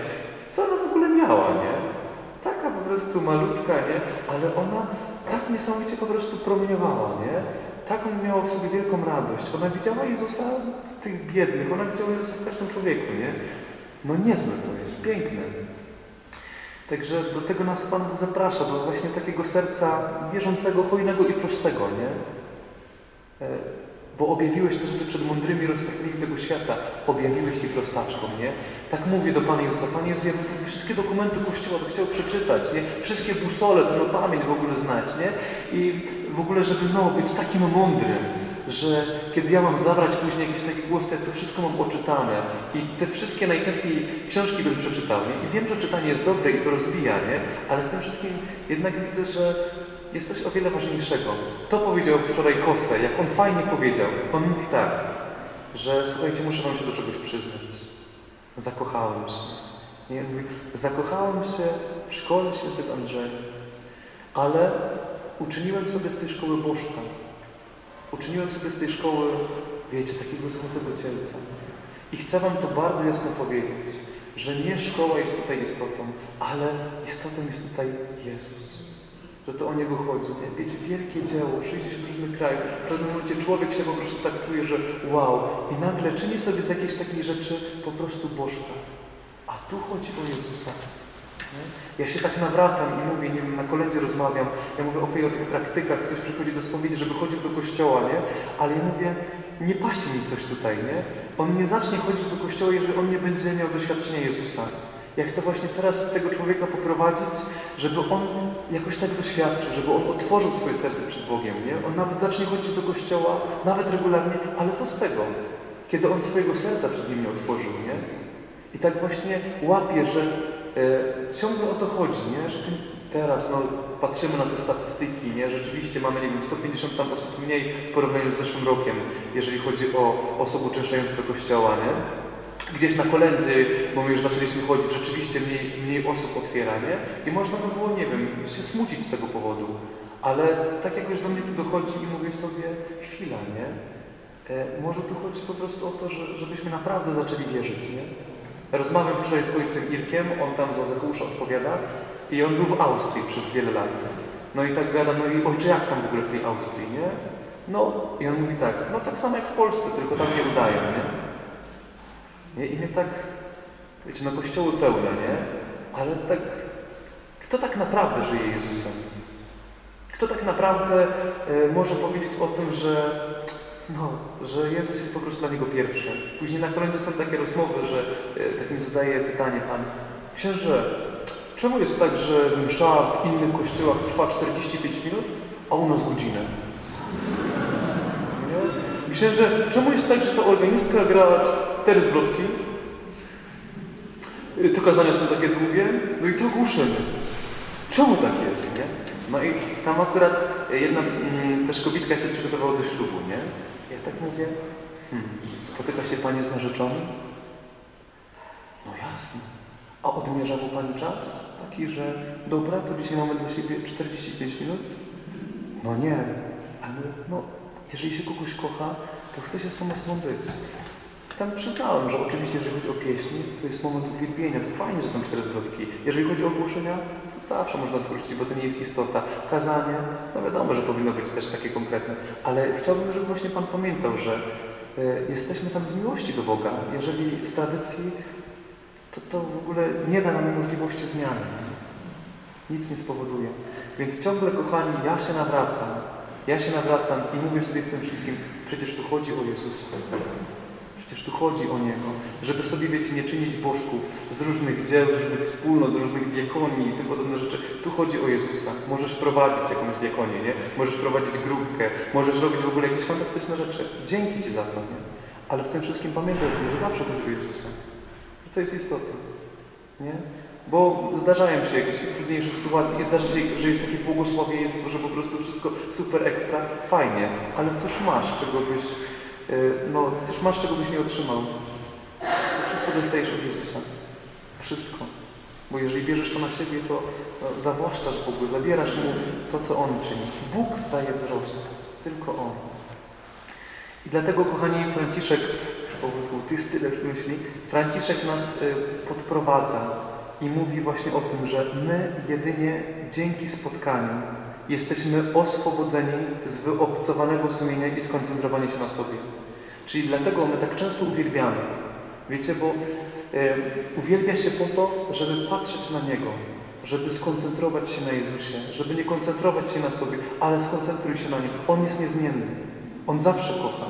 Co ona w ogóle miała, nie? Taka po prostu malutka, nie? Ale ona tak niesamowicie po prostu promieniowała, nie? Taką miała w sobie wielką radość. Ona widziała Jezusa w tych biednych, ona widziała Jezusa w każdym człowieku, nie? No niezłe to jest, piękne. Także do tego nas Pan zaprasza, do właśnie takiego serca wierzącego, hojnego i prostego, nie? Bo objawiłeś te rzeczy przed mądrymi, roztropnymi tego świata. Objawiłeś je prostaczkom, nie? Tak mówię do Pana Jezusa. Panie Jezu, ja bym wszystkie dokumenty Kościoła to chciał przeczytać, nie? Wszystkie busole, to na pamięć w ogóle znać, nie? I w ogóle, żeby być takim mądrym, że kiedy ja mam zabrać później jakiś taki głos, to ja to wszystko mam oczytane i te wszystkie najchętniej książki bym przeczytał, nie? I wiem, że czytanie jest dobre i to rozwija, nie? Ale w tym wszystkim jednak widzę, że jest coś o wiele ważniejszego. To powiedział wczoraj Jose, jak on fajnie powiedział. On mówi tak, że słuchajcie, muszę wam się do czegoś przyznać. Zakochałem się. I on mówi, zakochałem się w szkole świętego Andrzeja, ale uczyniłem sobie z tej szkoły bożka. Uczyniłem sobie z tej szkoły, wiecie, takiego złotego cielca. I chcę wam to bardzo jasno powiedzieć, że nie szkoła jest tutaj istotą, ale istotą jest tutaj Jezus. Że to o Niego chodzi. Wiecie, wielkie dzieło, przyjdzie w różnych krajach. W pewnym momencie człowiek się po prostu tak czuje, że wow. I nagle czyni sobie z jakiejś takiej rzeczy po prostu bożka. A tu chodzi o Jezusa. Ja się tak nawracam i mówię, nie wiem, na kolędzie rozmawiam, ja mówię okej, o tych praktykach, ktoś przychodzi do spowiedzi, żeby chodził do kościoła, nie? Ale ja mówię, nie pasi mi coś tutaj, nie? On nie zacznie chodzić do kościoła, jeżeli on nie będzie miał doświadczenia Jezusa. Ja chcę właśnie teraz tego człowieka poprowadzić, żeby on jakoś tak doświadczył, żeby on otworzył swoje serce przed Bogiem, nie? On nawet zacznie chodzić do kościoła, nawet regularnie, ale co z tego? Kiedy on swojego serca przed nim nie otworzył, nie? I tak właśnie łapię, że ciągle o to chodzi, nie? Że teraz no, patrzymy na te statystyki, nie? Rzeczywiście mamy, nie wiem, 150 tam osób mniej w porównaniu z zeszłym rokiem, jeżeli chodzi o osoby uczęszczające do kościoła, nie? Gdzieś na kolędzie, bo my już zaczęliśmy chodzić, rzeczywiście mniej osób otwiera, nie? I można by było, nie wiem, się smucić z tego powodu, ale tak jakoś do mnie tu dochodzi i mówię sobie, chwila, nie? Może tu chodzi po prostu o to, żebyśmy naprawdę zaczęli wierzyć, nie? Rozmawiam wczoraj z ojcem Irkiem, on tam za Zakusza odpowiada i on był w Austrii przez wiele lat. No i tak gadam, no i ojcze, jak tam w ogóle w tej Austrii, nie? No i on mówi tak, no tak samo jak w Polsce, tylko tam nie udają, nie? I mnie tak, wiecie, no kościoły pełne, nie? Ale tak, kto tak naprawdę żyje Jezusem? Kto tak naprawdę może powiedzieć o tym, że no, że Jezus jest po prostu dla niego pierwszy. Później na kolędzie są takie rozmowy, że tak mi zadaje pytanie Pan księże, czemu jest tak, że msza w innych kościołach trwa 45 minut, a u nas godzinę? Nie? Księże, czemu jest tak, że ta organistka gra 4 zwrotki? Te kazania są takie długie, no i to ogłuszymy. Czemu tak jest, nie? No i tam akurat jedna też kobitka się przygotowała do ślubu, nie? Ja tak mówię, spotyka się Pani z narzeczonym? No jasne. A odmierza mu Pani czas? Taki, że dobra, to dzisiaj mamy dla siebie 45 minut? No nie. Ale no, jeżeli się kogoś kocha, to chce się z tą osobą być. Tam przyznałem, że oczywiście, jeżeli chodzi o pieśni, to jest moment uwielbienia, to fajnie, że są 4 zwrotki. Jeżeli chodzi o ogłoszenia, to zawsze można skrócić, bo to nie jest istota. Kazanie, no wiadomo, że powinno być też takie konkretne. Ale chciałbym, żeby właśnie Pan pamiętał, że jesteśmy tam z miłości do Boga. Jeżeli z tradycji, to w ogóle nie da nam możliwości zmiany. Nic nie spowoduje. Więc ciągle, kochani, ja się nawracam i mówię sobie w tym wszystkim, przecież tu chodzi o Jezusa. Przecież tu chodzi o Niego, żeby sobie, wiecie, nie czynić bożków z różnych dzieł, z różnych wspólnot, z różnych diakonii i tym podobne rzeczy. Tu chodzi o Jezusa. Możesz prowadzić jakąś diakonię, nie? Możesz prowadzić grupkę, możesz robić w ogóle jakieś fantastyczne rzeczy. Dzięki Ci za to, nie? Ale w tym wszystkim pamiętaj o tym, że zawsze chodzi o Jezusa. Że to jest istotne, nie? Bo zdarzają się jakieś trudniejsze sytuacje i zdarza się, że jest takie błogosławieństwo, że po prostu wszystko super ekstra, fajnie, ale cóż masz, czego byś nie otrzymał? To wszystko dostajesz od Jezusa. Wszystko. Bo jeżeli bierzesz to na siebie, to zawłaszczasz Bogu, zabierasz Mu to, co On czyni. Bóg daje wzrost. Tylko On. I dlatego, kochani, Franciszek, to jest tyle w myśli, Franciszek nas podprowadza i mówi właśnie o tym, że my jedynie dzięki spotkaniu jesteśmy oswobodzeni z wyobcowanego sumienia i skoncentrowania się na sobie. Czyli dlatego my tak często uwielbiamy. Wiecie, bo uwielbia się po to, żeby patrzeć na Niego, żeby skoncentrować się na Jezusie, żeby nie koncentrować się na sobie, ale skoncentruj się na Nim. On jest niezmienny. On zawsze kocha.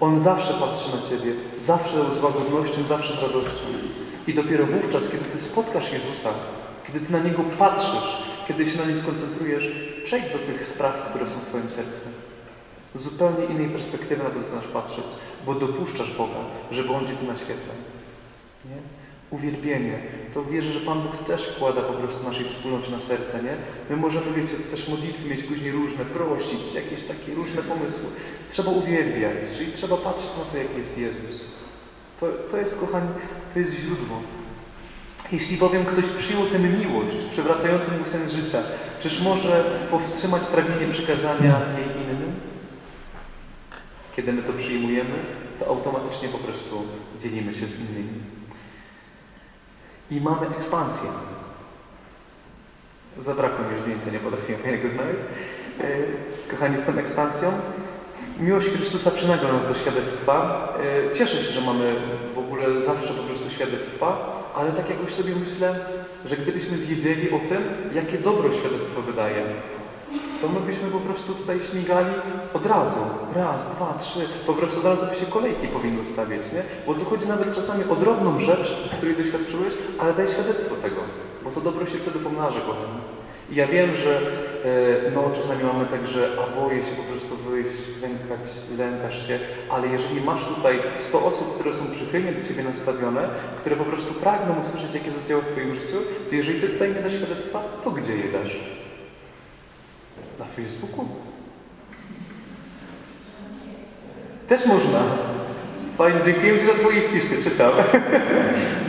On zawsze patrzy na Ciebie. Zawsze z łagodnością, zawsze z radością. I dopiero wówczas, kiedy Ty spotkasz Jezusa, kiedy Ty na Niego patrzysz, kiedy się na Nim skoncentrujesz, przejdź do tych spraw, które są w Twoim sercu. Z zupełnie innej perspektywy na to zaczynasz patrzeć, bo dopuszczasz Boga, żeby On Cię tu naświetla. Nie? Uwielbienie. To wierzę, że Pan Bóg też wkłada po prostu naszej wspólnoty na serce, nie? My możemy, wiecie, też modlitwy mieć później różne, prosić, jakieś takie różne pomysły. Trzeba uwielbiać, czyli trzeba patrzeć na to, jaki jest Jezus. To jest, kochani, to jest źródło. Jeśli bowiem ktoś przyjął tę miłość, przywracającą mu sens życia, czyż może powstrzymać pragnienie przekazania jej innym? Kiedy my to przyjmujemy, to automatycznie po prostu dzielimy się z innymi. I mamy ekspansję. Zabrakło mi zdjęcia, nie potrafiłem fajnego znaleźć. Kochani, jestem ekspansją. Miłość Chrystusa przynagla nas do świadectwa. Cieszę się, że mamy w ogóle zawsze po prostu świadectwa, ale tak jakoś sobie myślę, że gdybyśmy wiedzieli o tym, jakie dobro świadectwo wydaje, to my byśmy po prostu tutaj śmigali od razu. Raz, dwa, trzy. Po prostu od razu by się kolejki powinny stawiać, nie? Bo tu chodzi nawet czasami o drobną rzecz, której doświadczyłeś, ale daj świadectwo tego, bo to dobro się wtedy pomnaża, kochani. I ja wiem, że no, czasami mamy tak, że a boję się po prostu wyjść, lękasz się, ale jeżeli masz tutaj 100 osób, które są przychylnie do Ciebie nastawione, które po prostu pragną usłyszeć, jakie zostało w Twoim życiu, to jeżeli Ty tutaj nie dasz świadectwa, to gdzie je dasz? Na Facebooku? Też można. Panie, dziękuję Ci za Twoje wpisy, czytam.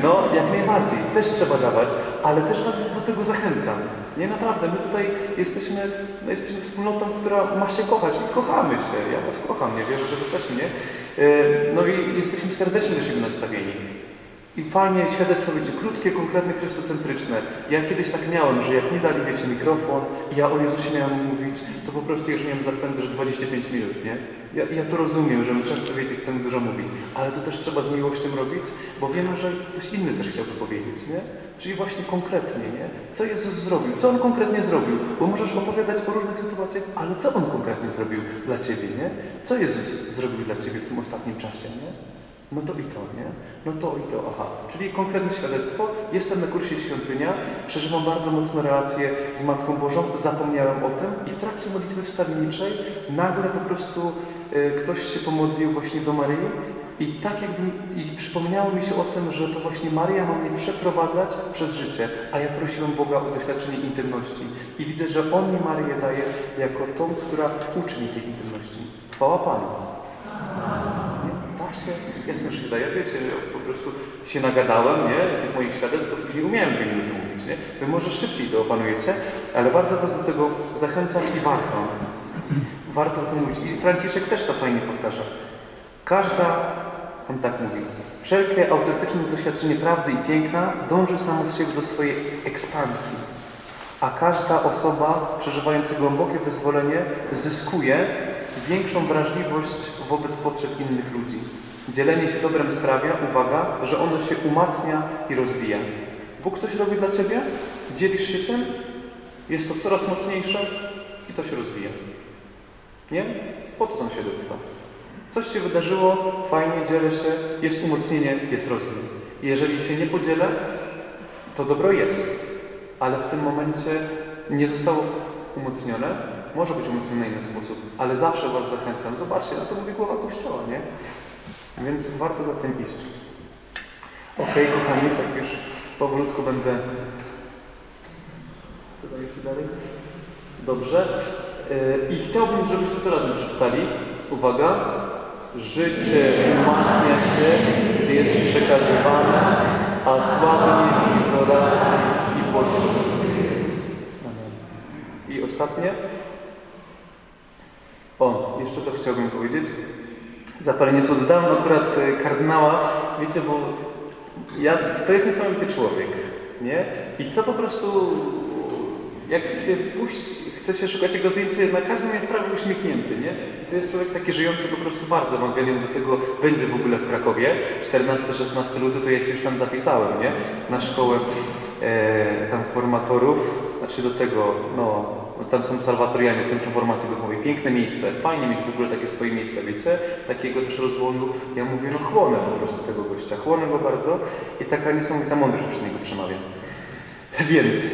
No, jak najbardziej. Też trzeba dawać, ale też Was do tego zachęcam. Nie, naprawdę, my tutaj jesteśmy wspólnotą, która ma się kochać i kochamy się. Ja Was kocham, nie wierzę, że Wy też mnie. No i jesteśmy serdecznie do siebie nastawieni. I fajnie, świadectwo będzie krótkie, konkretne, chrystocentryczne. Ja kiedyś tak miałem, że jak mi dali, wiecie, mikrofon i ja o Jezusie miałem mówić, to po prostu już miałem zapędzasz 25 minut, nie? Ja to rozumiem, że my często, wiecie, chcemy dużo mówić, ale to też trzeba z miłością robić, bo wiemy, że ktoś inny też chciałby powiedzieć, nie? Czyli właśnie konkretnie, nie? Co Jezus zrobił? Co On konkretnie zrobił? Bo możesz opowiadać o różnych sytuacjach, ale co On konkretnie zrobił dla Ciebie, nie? Co Jezus zrobił dla Ciebie w tym ostatnim czasie, nie? No to i to, nie? No to i to, aha. Czyli konkretne świadectwo. Jestem na kursie Świątynia, przeżywam bardzo mocno relację z Matką Bożą, zapomniałem o tym i w trakcie modlitwy wstawienniczej nagle po prostu ktoś się pomodlił właśnie do Maryi i tak jakby i przypomniało mi się o tym, że to właśnie Maria ma mnie przeprowadzać przez życie, a ja prosiłem Boga o doświadczenie intymności i widzę, że On mi Marię daje jako tą, która uczy mi tej intymności. Chwała Panu. Jasne, że się daje, wiecie, po prostu się nagadałem, nie? Tych moich świadectw, to później umiałem 2 minuty mówić, nie? Wy może szybciej to opanujecie, ale bardzo Was do tego zachęcam i warto. Warto o tym mówić. I Franciszek też to fajnie powtarza. On tak mówił. Wszelkie autentyczne doświadczenie prawdy i piękna dąży samo z siebie do swojej ekspansji. A każda osoba przeżywająca głębokie wyzwolenie zyskuje większą wrażliwość wobec potrzeb innych ludzi. Dzielenie się dobrem sprawia, uwaga, że ono się umacnia i rozwija. Bóg coś robi dla Ciebie, dzielisz się tym, jest to coraz mocniejsze i to się rozwija. Nie? Po to są świadectwa. Coś się wydarzyło, fajnie, dzielę się, jest umocnienie, jest rozwój. Jeżeli się nie podzielę, to dobro jest, ale w tym momencie nie zostało umocnione. Może być umocnione na inny sposób, ale zawsze Was zachęcam. Zobaczcie, na to mówi głowa Kościoła, nie? Więc warto za tym iść. Okej, kochani, tak już powolutku będę... Co tam jeszcze dalej? Dobrze. I chciałbym, żebyśmy to razem przeczytali. Uwaga. Życie umacnia się, gdy jest przekazywane, a słabnie w izolacji i pośród. I ostatnie. O, jeszcze to chciałbym powiedzieć. Zapalenie słodz dałem akurat kardynała, wiecie, bo to jest niesamowity człowiek, nie? I co po prostu, jak się wpuści, chce się szukać jego zdjęcia, na każdym jest prawie uśmiechnięty, nie? I to jest człowiek taki żyjący po prostu bardzo Ewangelią, do tego będzie w ogóle w Krakowie, 14-16 luty, to ja się już tam zapisałem, nie? Na szkołę tam formatorów, znaczy do tego, no... Tam są Salwatorianie, Centrum Formacji Duchowej. Piękne miejsce. Fajnie mieć w ogóle takie swoje miejsca, wiecie? Takiego też rozwoju. Ja mówię, no chłonę po prostu tego gościa. Chłonę go bardzo i taka niesamowita mądrość przez niego przemawia. Więc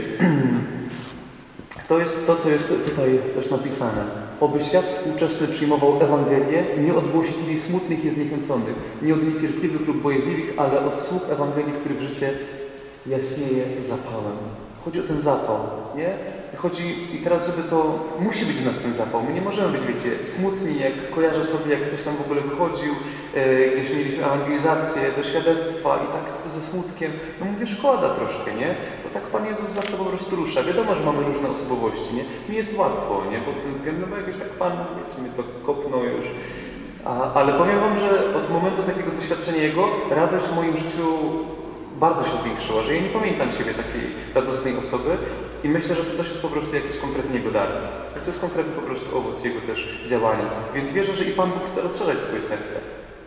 to jest to, co jest tutaj też napisane. Oby świat współczesny przyjmował Ewangelię, nie od głosicieli smutnych i zniechęconych, nie od niecierpliwych lub bojowliwych, ale od sług Ewangelii, których życie jaśnieje zapałem. Chodzi o ten zapał, nie? Chodzi, i teraz, żeby to... Musi być w nas ten zapał. My nie możemy być, wiecie, smutni, jak kojarzę sobie, jak ktoś tam w ogóle wychodził, gdzieś mieliśmy ewangelizację, do świadectwa i tak ze smutkiem. No mówię, szkoda troszkę, nie? Bo tak Pan Jezus zawsze po prostu rusza. Wiadomo, że mamy różne osobowości, nie? Mi jest łatwo, nie? Pod tym względem, bo jakoś tak Pan, wiecie, mnie to kopnął już. Ale powiem Wam, że od momentu takiego doświadczenia Jego, radość w moim życiu bardzo się zwiększyła, że ja nie pamiętam siebie takiej radosnej osoby i myślę, że to też jest po prostu jakiś konkretny Jego dar. To jest konkretny po prostu owoc Jego też działania. Więc wierzę, że i Pan Bóg chce rozszerzać Twoje serce.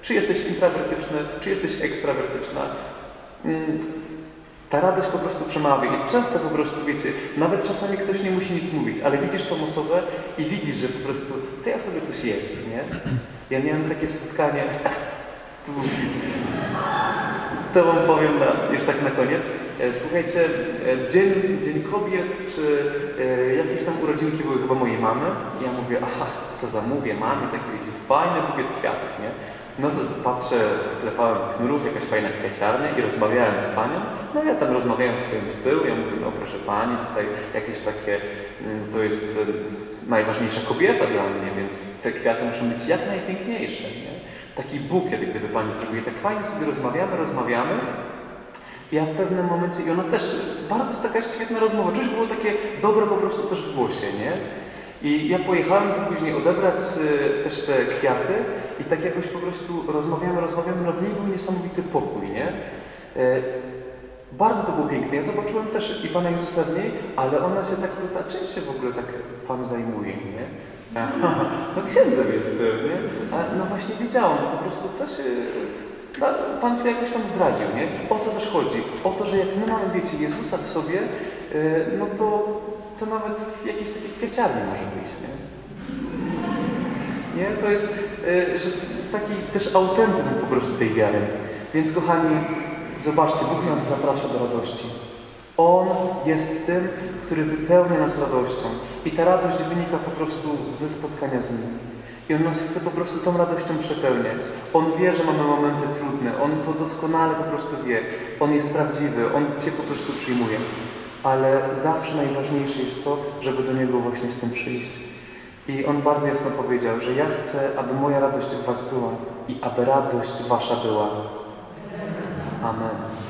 Czy jesteś intrawertyczny, czy jesteś ekstrawertyczna. Ta radość po prostu przemawia i często po prostu, wiecie, nawet czasami ktoś nie musi nic mówić, ale widzisz tą osobę i widzisz, że po prostu to ja sobie coś jest, nie? Ja miałem takie spotkanie... To Wam powiem już tak na koniec. Słuchajcie, dzień kobiet, czy jakieś tam urodzinki były chyba mojej mamy. Ja mówię, aha, to zamówię mamy, taki wiecie, fajny bukiet kwiatów, nie? No to patrzę, klepałem knurów, jakaś fajna kwiaciarnia i rozmawiałem z panią. No ja tam rozmawiałem z swoim z tyłu, ja mówię, no proszę pani, tutaj jakieś takie, to jest najważniejsza kobieta dla mnie, więc te kwiaty muszą być jak najpiękniejsze, nie? Taki bukiet, gdyby Pani zrobiła. Tak fajnie sobie rozmawiamy. Ja w pewnym momencie, i ona też, bardzo taka świetna rozmowa. Czuć było takie dobre po prostu też w głosie, nie? I ja pojechałem tu później odebrać też te kwiaty i tak jakoś po prostu rozmawiamy. No w niej był niesamowity pokój, nie? Bardzo to było piękne. Ja zobaczyłem też i Pana Jezusa w niej, ale ona się tak pyta, czym się w ogóle tak Pan zajmuje, nie? Aha, no księdzem jestem, nie? A no właśnie wiedziałam, po prostu coś... Pan się jakoś tam zdradził, nie? O co też chodzi? O to, że jak my mamy, wiecie, Jezusa w sobie, no to nawet w jakiejś takiej kwieciarni może być, nie? Nie? To jest że taki też autentyzm po prostu tej wiary. Więc kochani, zobaczcie, Bóg nas zaprasza do radości. On jest tym, który wypełnia nas radością. I ta radość wynika po prostu ze spotkania z Nim. I On nas chce po prostu tą radością przepełniać. On wie, że mamy momenty trudne. On to doskonale po prostu wie. On jest prawdziwy. On Cię po prostu przyjmuje. Ale zawsze najważniejsze jest to, żeby do Niego właśnie z tym przyjść. I On bardzo jasno powiedział, że ja chcę, aby moja radość w Was była i aby radość Wasza była. Amen.